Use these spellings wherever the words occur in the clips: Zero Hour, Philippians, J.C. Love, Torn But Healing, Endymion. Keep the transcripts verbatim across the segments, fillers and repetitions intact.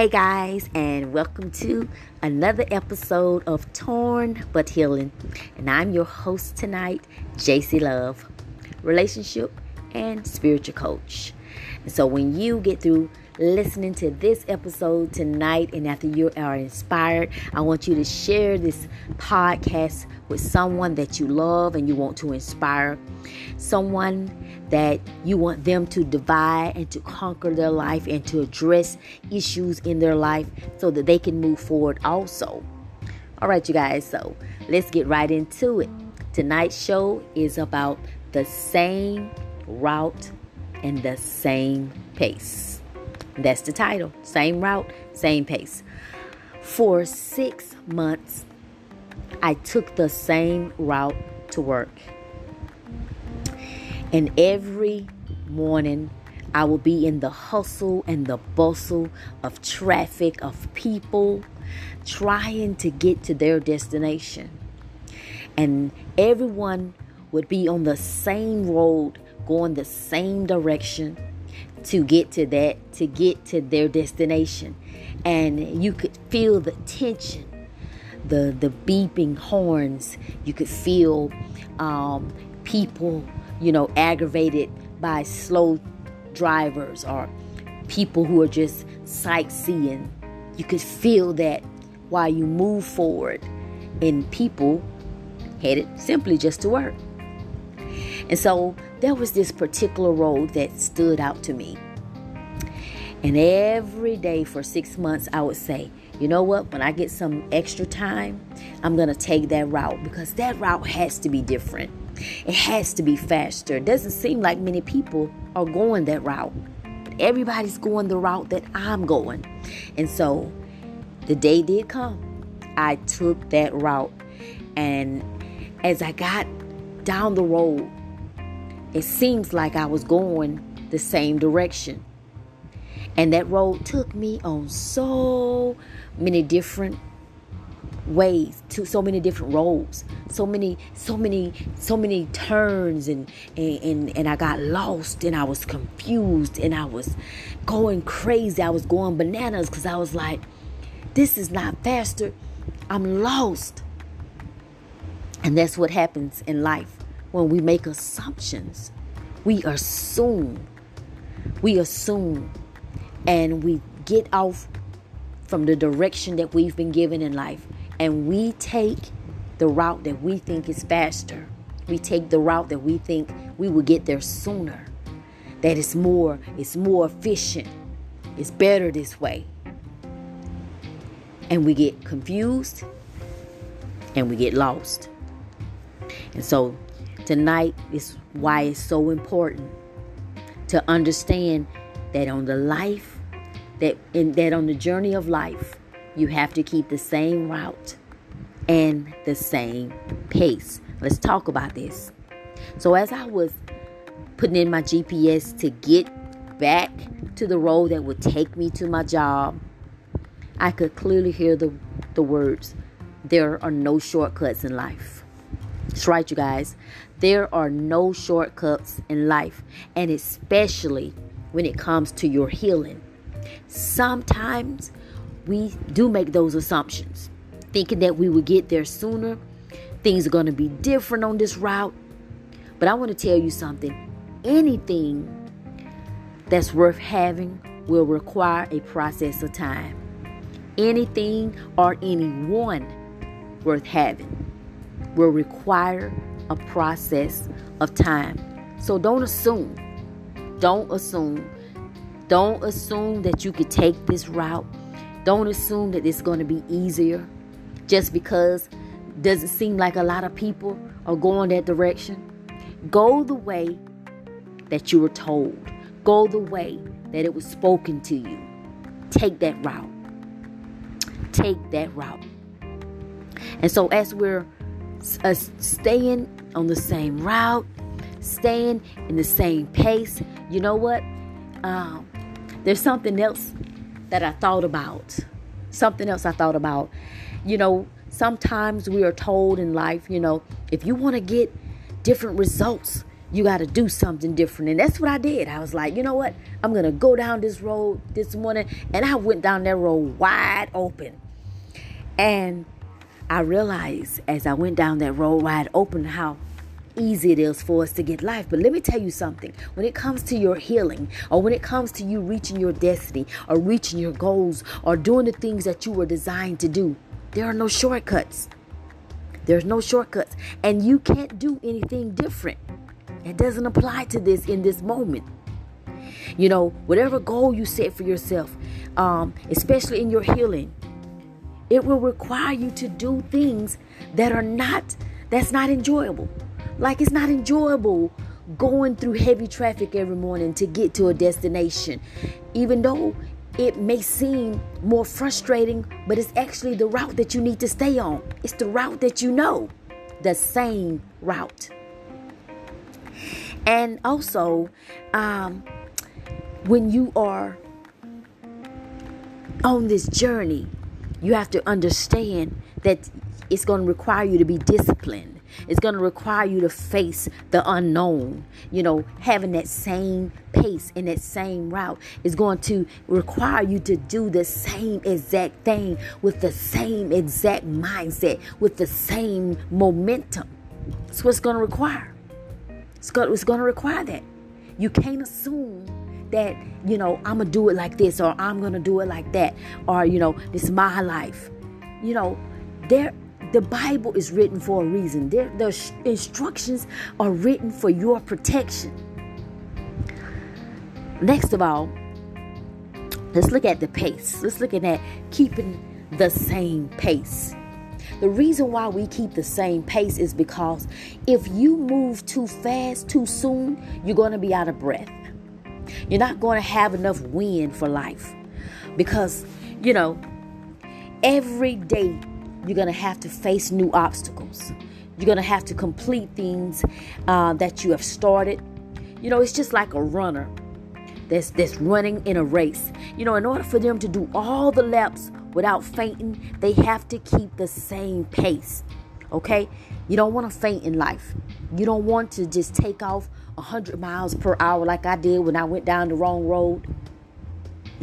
Hey guys, and welcome to another episode of Torn But Healing. And I'm your host tonight, J C. Love, relationship and spiritual coach. And so when you get through listening to this episode tonight and after you are inspired, I want you to share this podcast with someone that you love and you want to inspire, someone that you want them to divide and to conquer their life and to address issues in their life so that they can move forward also. All right, you guys, so let's get right into it. Tonight's show is about the same route and the same pace. That's the title. Same route, same pace. For six months, I took the same route to work. And every morning, I will be in the hustle and the bustle of traffic, of people trying to get to their destination. And everyone would be on the same road, going the same direction to get to that, to get to their destination. And you could feel the tension, the, the beeping horns. You could feel um, people, you know, aggravated by slow drivers or people who are just sightseeing. You could feel that while you move forward, and people headed simply just to work. And so there was this particular road that stood out to me. And every day for six months, I would say, you know what, when I get some extra time, I'm going to take that route because that route has to be different. It has to be faster. It doesn't seem like many people are going that route. Everybody's going the route that I'm going. And so the day did come. I took that route. And as I got down the road, it seems like I was going the same direction. And that road took me on so many different ways, to so many different roads, so many, so many, so many turns, and, and and and I got lost, and I was confused, and I was going crazy. I was going bananas because I was like, "This is not faster. I'm lost." And that's what happens in life when we make assumptions. We assume, we assume, and we get off from the direction that we've been given in life. And we take the route that we think is faster. We take the route that we think we will get there sooner. That it's more, it's more efficient. It's better this way. And we get confused and we get lost. And so tonight is why it's so important to understand that on the life, that in, that on the journey of life, you have to keep the same route and the same pace. Let's talk about this. So as I was putting in my G P S to get back to the road that would take me to my job, I could clearly hear the, the words, there are no shortcuts in life. That's right, you guys. There are no shortcuts in life, and especially when it comes to your healing. Sometimes we do make those assumptions, thinking that we will get there sooner. Things are going to be different on this route. But I want to tell you something. Anything that's worth having will require a process of time. Anything or anyone worth having will require a process of time. So don't assume. Don't assume. Don't assume that you could take this route. Don't assume that it's going to be easier just because it doesn't seem like a lot of people are going that direction. Go the way that you were told. Go the way that it was spoken to you. Take that route. Take that route. And so as we're uh, staying on the same route, staying in the same pace, you know what? Um, there's something else that I thought about, something else I thought about, you know, sometimes we are told in life, you know, if you want to get different results, you got to do something different. And that's what I did. I was like, you know what? I'm going to go down this road this morning. And I went down that road wide open. And I realized as I went down that road wide open how easy it is for us to get life. But let me tell you something. When it comes to your healing, or when it comes to you reaching your destiny, or reaching your goals, or doing the things that you were designed to do, there are no shortcuts. There's no shortcuts. And you can't do anything different. It doesn't apply to this in this moment. You know, whatever goal you set for yourself, um, especially in your healing, it will require you to do things that are not, that's not enjoyable. Like, it's not enjoyable going through heavy traffic every morning to get to a destination, even though it may seem more frustrating, but it's actually the route that you need to stay on. It's the route that you know, the same route. And also, um, when you are on this journey, you have to understand that it's going to require you to be disciplined. It's going to require you to face the unknown. You know, having that same pace and that same route is going to require you to do the same exact thing with the same exact mindset, with the same momentum. That's what it's going to require. It's going to require that. You can't assume that, you know, I'm going to do it like this, or I'm going to do it like that, or, you know, this is my life. You know, there The Bible is written for a reason. The, the instructions are written for your protection. Next of all, let's look at the pace. Let's look at that, keeping the same pace. The reason why we keep the same pace is because if you move too fast, too soon, you're going to be out of breath. You're not going to have enough wind for life because, you know, every day, you're going to have to face new obstacles. You're going to have to complete things uh, that you have started. You know, it's just like a runner that's, that's running in a race. You know, in order for them to do all the laps without fainting, they have to keep the same pace. Okay? You don't want to faint in life. You don't want to just take off one hundred miles per hour like I did when I went down the wrong road.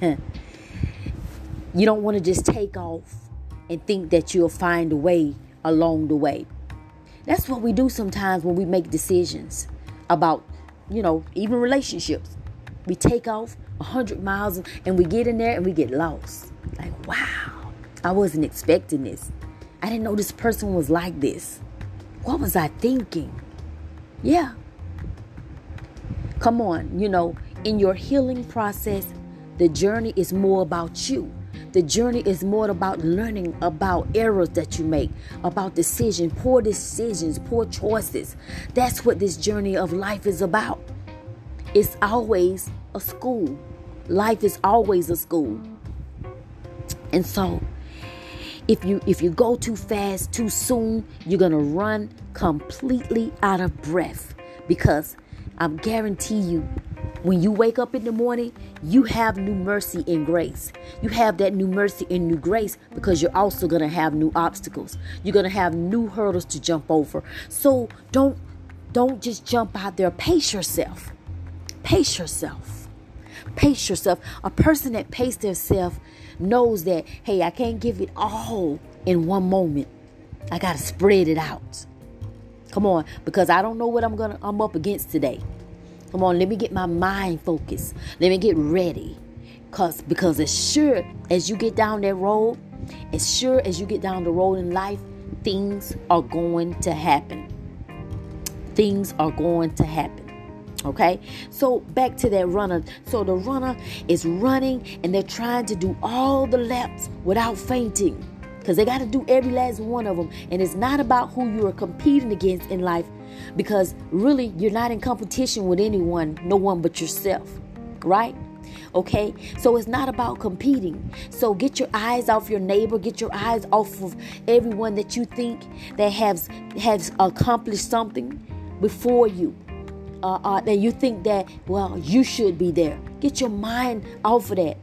You don't want to just take off and think that you'll find a way along the way. That's what we do sometimes when we make decisions about, you know, even relationships. We take off one hundred miles and we get in there and we get lost. Like, wow, I wasn't expecting this. I didn't know this person was like this. What was I thinking? Yeah. Come on, you know, in your healing process, the journey is more about you. The journey is more about learning about errors that you make, about decisions, poor decisions, poor choices. That's what this journey of life is about. It's always a school. Life is always a school. And so, if you if you go too fast, too soon, you're going to run completely out of breath. Because I guarantee you, when you wake up in the morning, you have new mercy and grace. You have that new mercy and new grace because you're also going to have new obstacles. You're going to have new hurdles to jump over. So don't, don't just jump out there. Pace yourself. Pace yourself. Pace yourself. A person that paces themselves knows that, hey, I can't give it all in one moment. I got to spread it out. Come on, because I don't know what I'm gonna I'm up against today. Come on, let me get my mind focused. Let me get ready. Cause because as sure as you get down that road, as sure as you get down the road in life, things are going to happen. Things are going to happen. Okay? So back to that runner. So the runner is running and they're trying to do all the laps without fainting. Because they got to do every last one of them. And it's not about who you are competing against in life. Because really, you're not in competition with anyone, no one but yourself. Right? Okay? So it's not about competing. So get your eyes off your neighbor. Get your eyes off of everyone that you think that has, has accomplished something before you. Uh, uh, that you think that, well, you should be there. Get your mind off of that.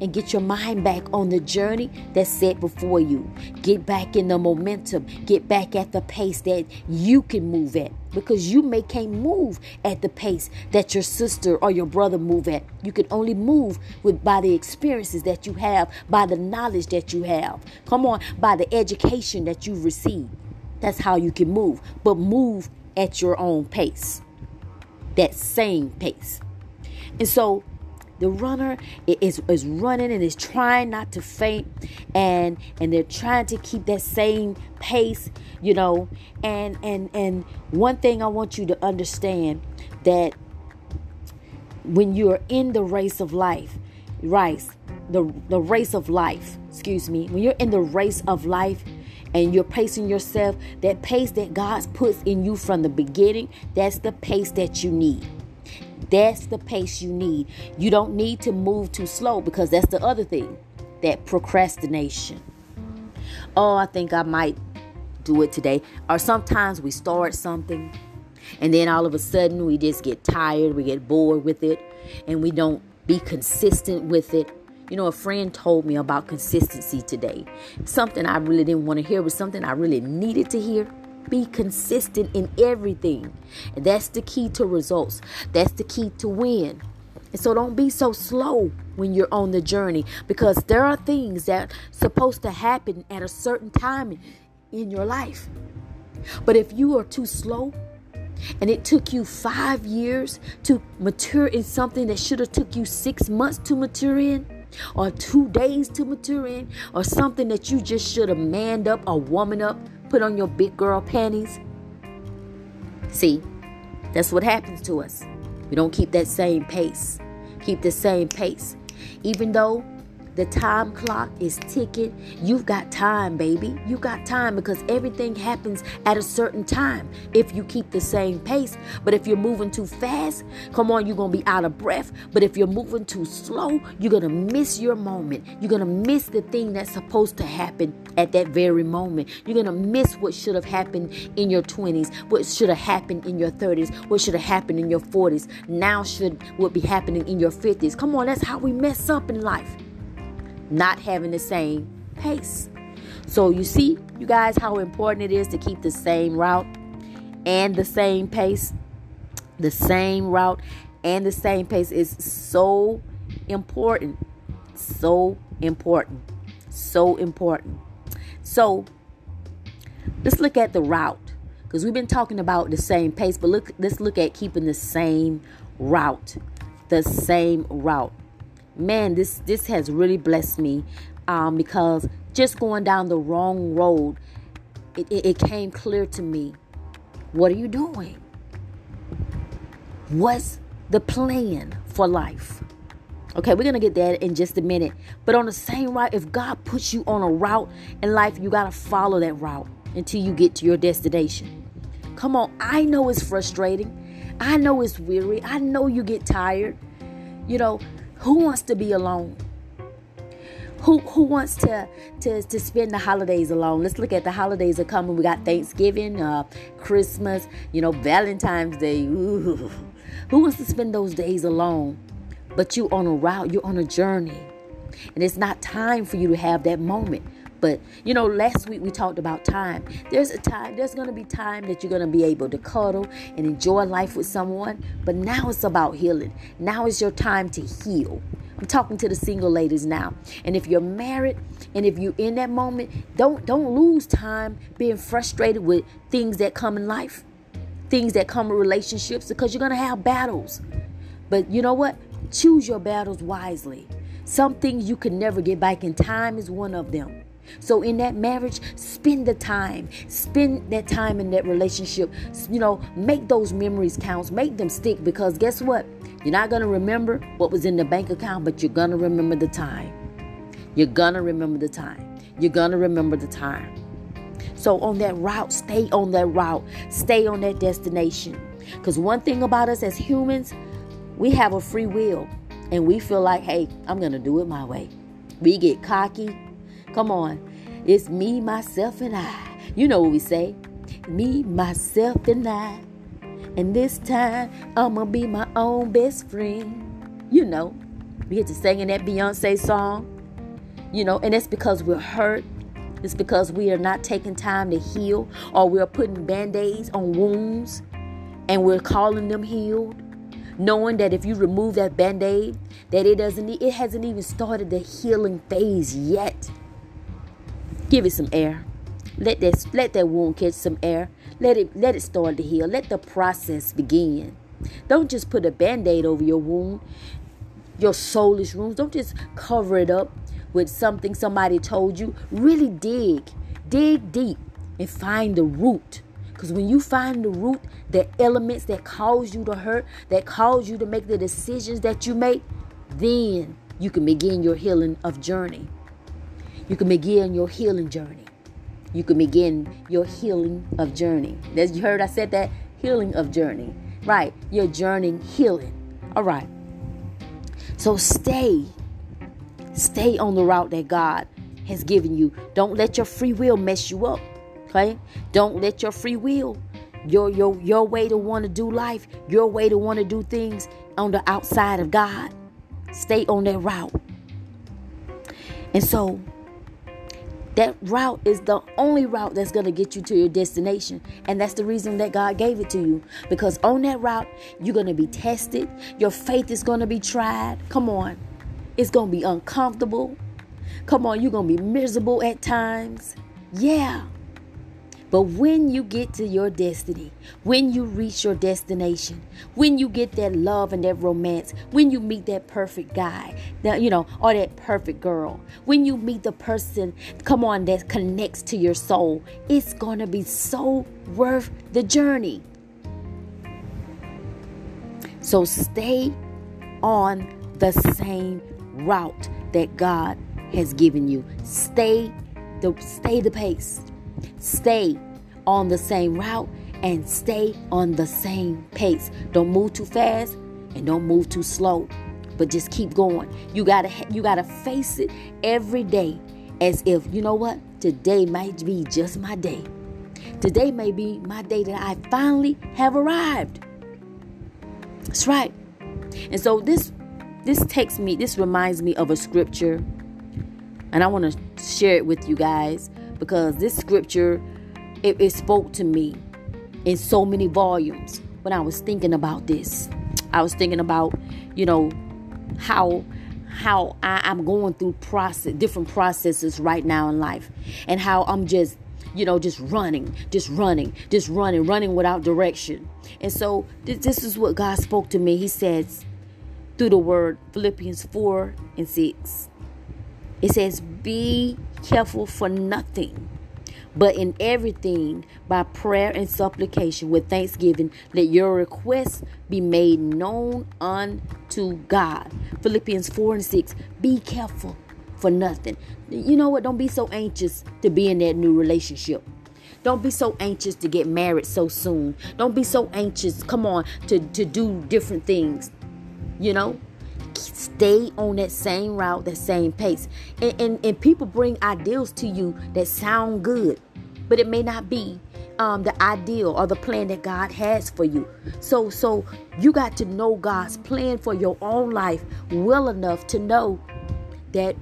And get your mind back on the journey that's set before you. Get back in the momentum. Get back at the pace that you can move at. because you may can't move at the pace that your sister or your brother move at. You can only move with by the experiences that you have, by the knowledge that you have. Come on, by the education that you've received. That's how you can move, but move at your own pace, that same pace. And so the runner is, is running and is trying not to faint, and and they're trying to keep that same pace, you know. And and and one thing I want you to understand, that when you're in the race of life, race, the the race of life, excuse me, when you're in the race of life, and you're pacing yourself, that pace that God puts in you from the beginning, that's the pace that you need. That's the pace you need. You don't need to move too slow, because that's the other thing, that procrastination. Oh, I think I might do it today. Or sometimes we start something, and then all of a sudden we just get tired, we get bored with it, and we don't be consistent with it. You know, a friend told me about consistency today. Something I really didn't want to hear, but something I really needed to hear. Be consistent in everything. And that's the key to results. That's the key to win. And so don't be so slow when you're on the journey, because there are things that are supposed to happen at a certain time in your life. But if you are too slow, and it took you five years to mature in something that should have took you six months to mature in, or two days to mature in, or something that you just should have manned up or woman up, put on your big girl panties. See, that's what happens to us. We don't keep that same pace. Keep the same pace. Even though the time clock is ticking, you've got time, baby. You got time, because everything happens at a certain time if you keep the same pace. But if you're moving too fast, come on, you're going to be out of breath. But if you're moving too slow, you're going to miss your moment. You're going to miss the thing that's supposed to happen at that very moment. You're going to miss what should have happened in your twenties, what should have happened in your thirties, what should have happened in your forties. Now should what be happening in your fifties. Come on, that's how we mess up in life. Not having the same pace. So you see, you guys, how important it is to keep the same route and the same pace. The same route and the same pace is so important. So important. So important. So let's look at the route, because we've been talking about the same pace, but look, let's look at keeping the same route. The same route. Man, this this has really blessed me, um, because just going down the wrong road, it, it, it came clear to me. What are you doing? What's the plan for life? Okay, we're going to get that in just a minute. But on the same route, if God puts you on a route in life, you got to follow that route until you get to your destination. Come on, I know it's frustrating. I know it's weary. I know you get tired. You know, who wants to be alone? Who who wants to, to, to spend the holidays alone? Let's look at the holidays are coming. We got Thanksgiving, uh, Christmas, you know, Valentine's Day. Ooh. Who wants to spend those days alone? But you on a route, you're on a journey. And it's not time for you to have that moment. But, you know, last week we talked about time. There's a time, there's going to be time that you're going to be able to cuddle and enjoy life with someone. But now it's about healing. Now is your time to heal. I'm talking to the single ladies now. And if you're married and if you're in that moment, don't, don't lose time being frustrated with things that come in life, things that come in relationships, because you're going to have battles. But you know what? Choose your battles wisely. Some things you can never get back, and time is one of them. So in that marriage, spend the time, spend that time in that relationship, you know, make those memories count, make them stick, because guess what? You're not going to remember what was in the bank account, but you're going to remember the time. You're going to remember the time. You're going to remember the time. So on that route, stay on that route, stay on that destination. Because one thing about us as humans, we have a free will, and we feel like, hey, I'm going to do it my way. We get cocky. Come on, it's me, myself, and I. You know what we say, me, myself, and I. And this time, I'm going to be my own best friend. You know, we get to singing that Beyonce song, you know, and it's because we're hurt. It's because we are not taking time to heal, or we're putting Band-Aids on wounds. and we're calling them healed, knowing that if you remove that Band-Aid, that it doesn't, it hasn't even started the healing phase yet. Give it some air. Let that, let that wound catch some air. Let it, let it start to heal. Let the process begin. Don't just put a Band-Aid over your wound, your soulless wounds. Don't just cover it up with something somebody told you. Really dig. Dig deep and find the root. Because when you find the root, the elements that cause you to hurt, that cause you to make the decisions that you make, then you can begin your healing of journey. You can begin your healing journey. You can begin your healing of journey. That's, you heard I said that? Healing of journey. Right. Your journey healing. All right. So stay. Stay on the route that God has given you. Don't let your free will mess you up. Okay? Don't let your free will, your your your way to want to do life, your way to want to do things on the outside of God. Stay on that route. And so that route is the only route that's going to get you to your destination. And that's the reason that God gave it to you. Because on that route, you're going to be tested. Your faith is going to be tried. Come on. It's going to be uncomfortable. Come on, you're going to be miserable at times. Yeah. But when you get to your destiny, when you reach your destination, when you get that love and that romance, when you meet that perfect guy, that, you know, or that perfect girl, when you meet the person, come on, that connects to your soul, it's going to be so worth the journey. So stay on the same route that God has given you. Stay the, stay the pace. Stay on the same route and stay on the same pace. Don't move too fast and don't move too slow, but just keep going. You gotta, you gotta face it every day as if, you know what? Today might be just my day. Today may be my day that I finally have arrived. That's right. And so this, this takes me, this reminds me of a scripture, and I want to share it with you guys. Because this scripture, it, it spoke to me in so many volumes when I was thinking about this. I was thinking about, you know, how how I, I'm going through process, different processes right now in life. And how I'm just, you know, just running, just running, just running, running without direction. And so th- this is what God spoke to me. He says, through the word Philippians four and six. It says, be careful for nothing, but in everything by prayer and supplication with thanksgiving, let your requests be made known unto God. Philippians four and six, be careful for nothing. You know what? Don't be so anxious to be in that new relationship. Don't be so anxious to get married so soon. Don't be so anxious, come on, to, to do different things, you know? Stay on that same route, that same pace. And, and and people bring ideals to you that sound good, but it may not be um, the ideal or the plan that God has for you. So so you got to know God's plan for your own life well enough to know that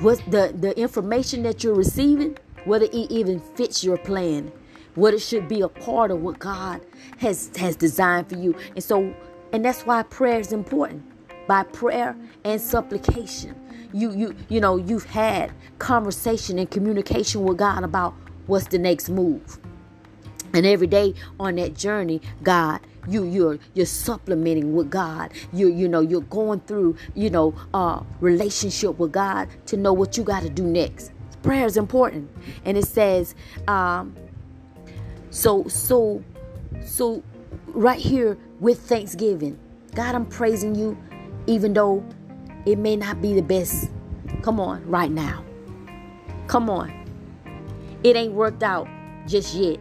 what the, the information that you're receiving, whether it even fits your plan, whether it should be a part of what God has has designed for you. And so and that's why prayer is important. By prayer and supplication, you you you know you've had conversation and communication with God about what's the next move, and every day on that journey, God, you you're you're supplementing with God. You you know you're going through you know uh, relationship with God to know what you got to do next. Prayer is important, and it says, um, so so so right here with thanksgiving, God, I'm praising you. Even though it may not be the best. Come on, right now. Come on. It ain't worked out just yet.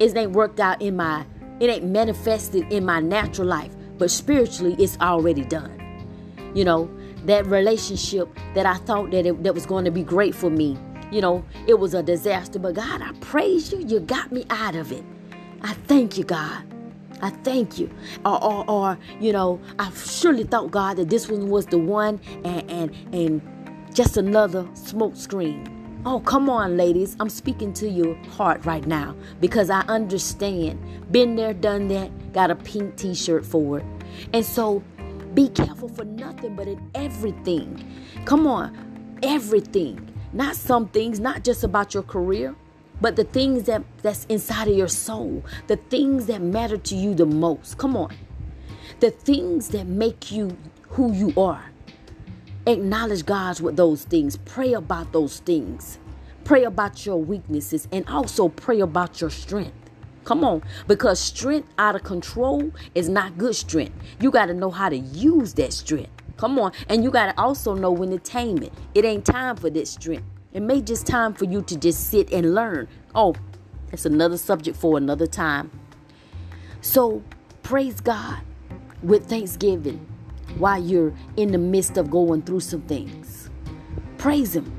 It ain't worked out in my, it ain't manifested in my natural life. But spiritually, it's already done. You know, that relationship that I thought that it, that was going to be great for me. You know, it was a disaster. But God, I praise you. You got me out of it. I thank you, God. I thank you. Or, or, or, you know, I surely thought, God, that this one was the one and and, and just another smoke screen. Oh, come on, ladies. I'm speaking to your heart right now because I understand. Been there, done that, got a pink t-shirt for it. And so be careful for nothing but in everything. Come on, everything. Not some things, not just about your career, but the things that, that's inside of your soul. The things that matter to you the most. Come on. The things that make you who you are. Acknowledge God with those things. Pray about those things. Pray about your weaknesses and also pray about your strength. Come on, because strength out of control is not good strength. You got to know how to use that strength. Come on, and you got to also know when to tame it. It ain't time for that strength. It may just time for you to just sit and learn. Oh, that's another subject for another time. So praise God with thanksgiving while you're in the midst of going through some things. Praise Him.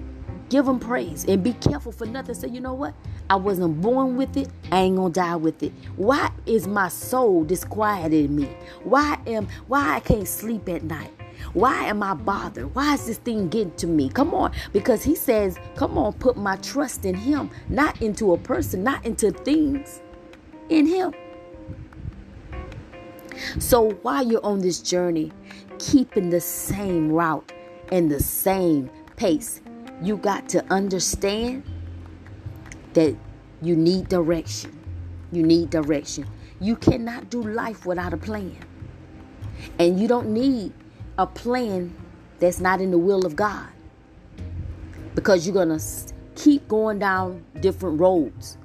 Give Him praise and be careful for nothing. Say, you know what? I wasn't born with it. I ain't gonna die with it. Why is my soul disquieted in me? Why am why I can't sleep at night? Why am I bothered? Why is this thing getting to me? Come on, because He says, come on, put my trust in Him, not into a person, not into things, in Him. So while you're on this journey, keeping the same route and the same pace, you got to understand that you need direction. You need direction. You cannot do life without a plan. And you don't need a plan that's not in the will of God, because you're going to keep going down different roads.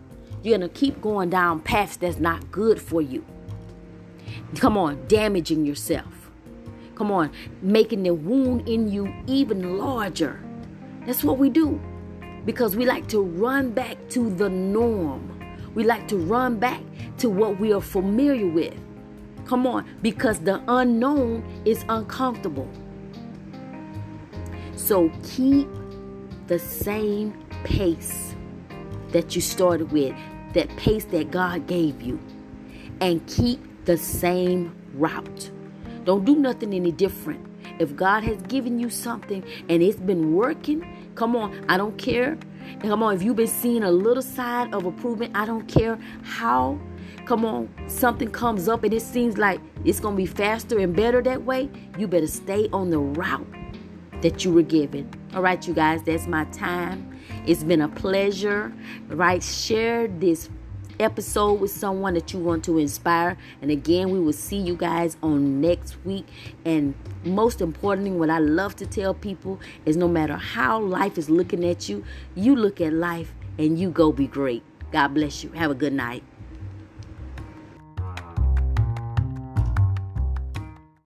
You're going to keep going down paths that's not good for you. Come on, damaging yourself. Come on, making the wound in you even larger. That's what we do, because we like to run back to the norm. We like to run back to what we are familiar with. Come on, because the unknown is uncomfortable. So keep the same pace that you started with, that pace that God gave you, and keep the same route. Don't do nothing any different. If God has given you something and it's been working, come on, I don't care. And come on, if you've been seeing a little sign of improvement, I don't care how. Come on, something comes up and it seems like it's going to be faster and better that way. You better stay on the route that you were given. All right, you guys, that's my time. It's been a pleasure. All right, share this episode with someone that you want to inspire. And again, we will see you guys on next week. And most importantly, what I love to tell people is no matter how life is looking at you, you look at life and you go be great. God bless you. Have a good night.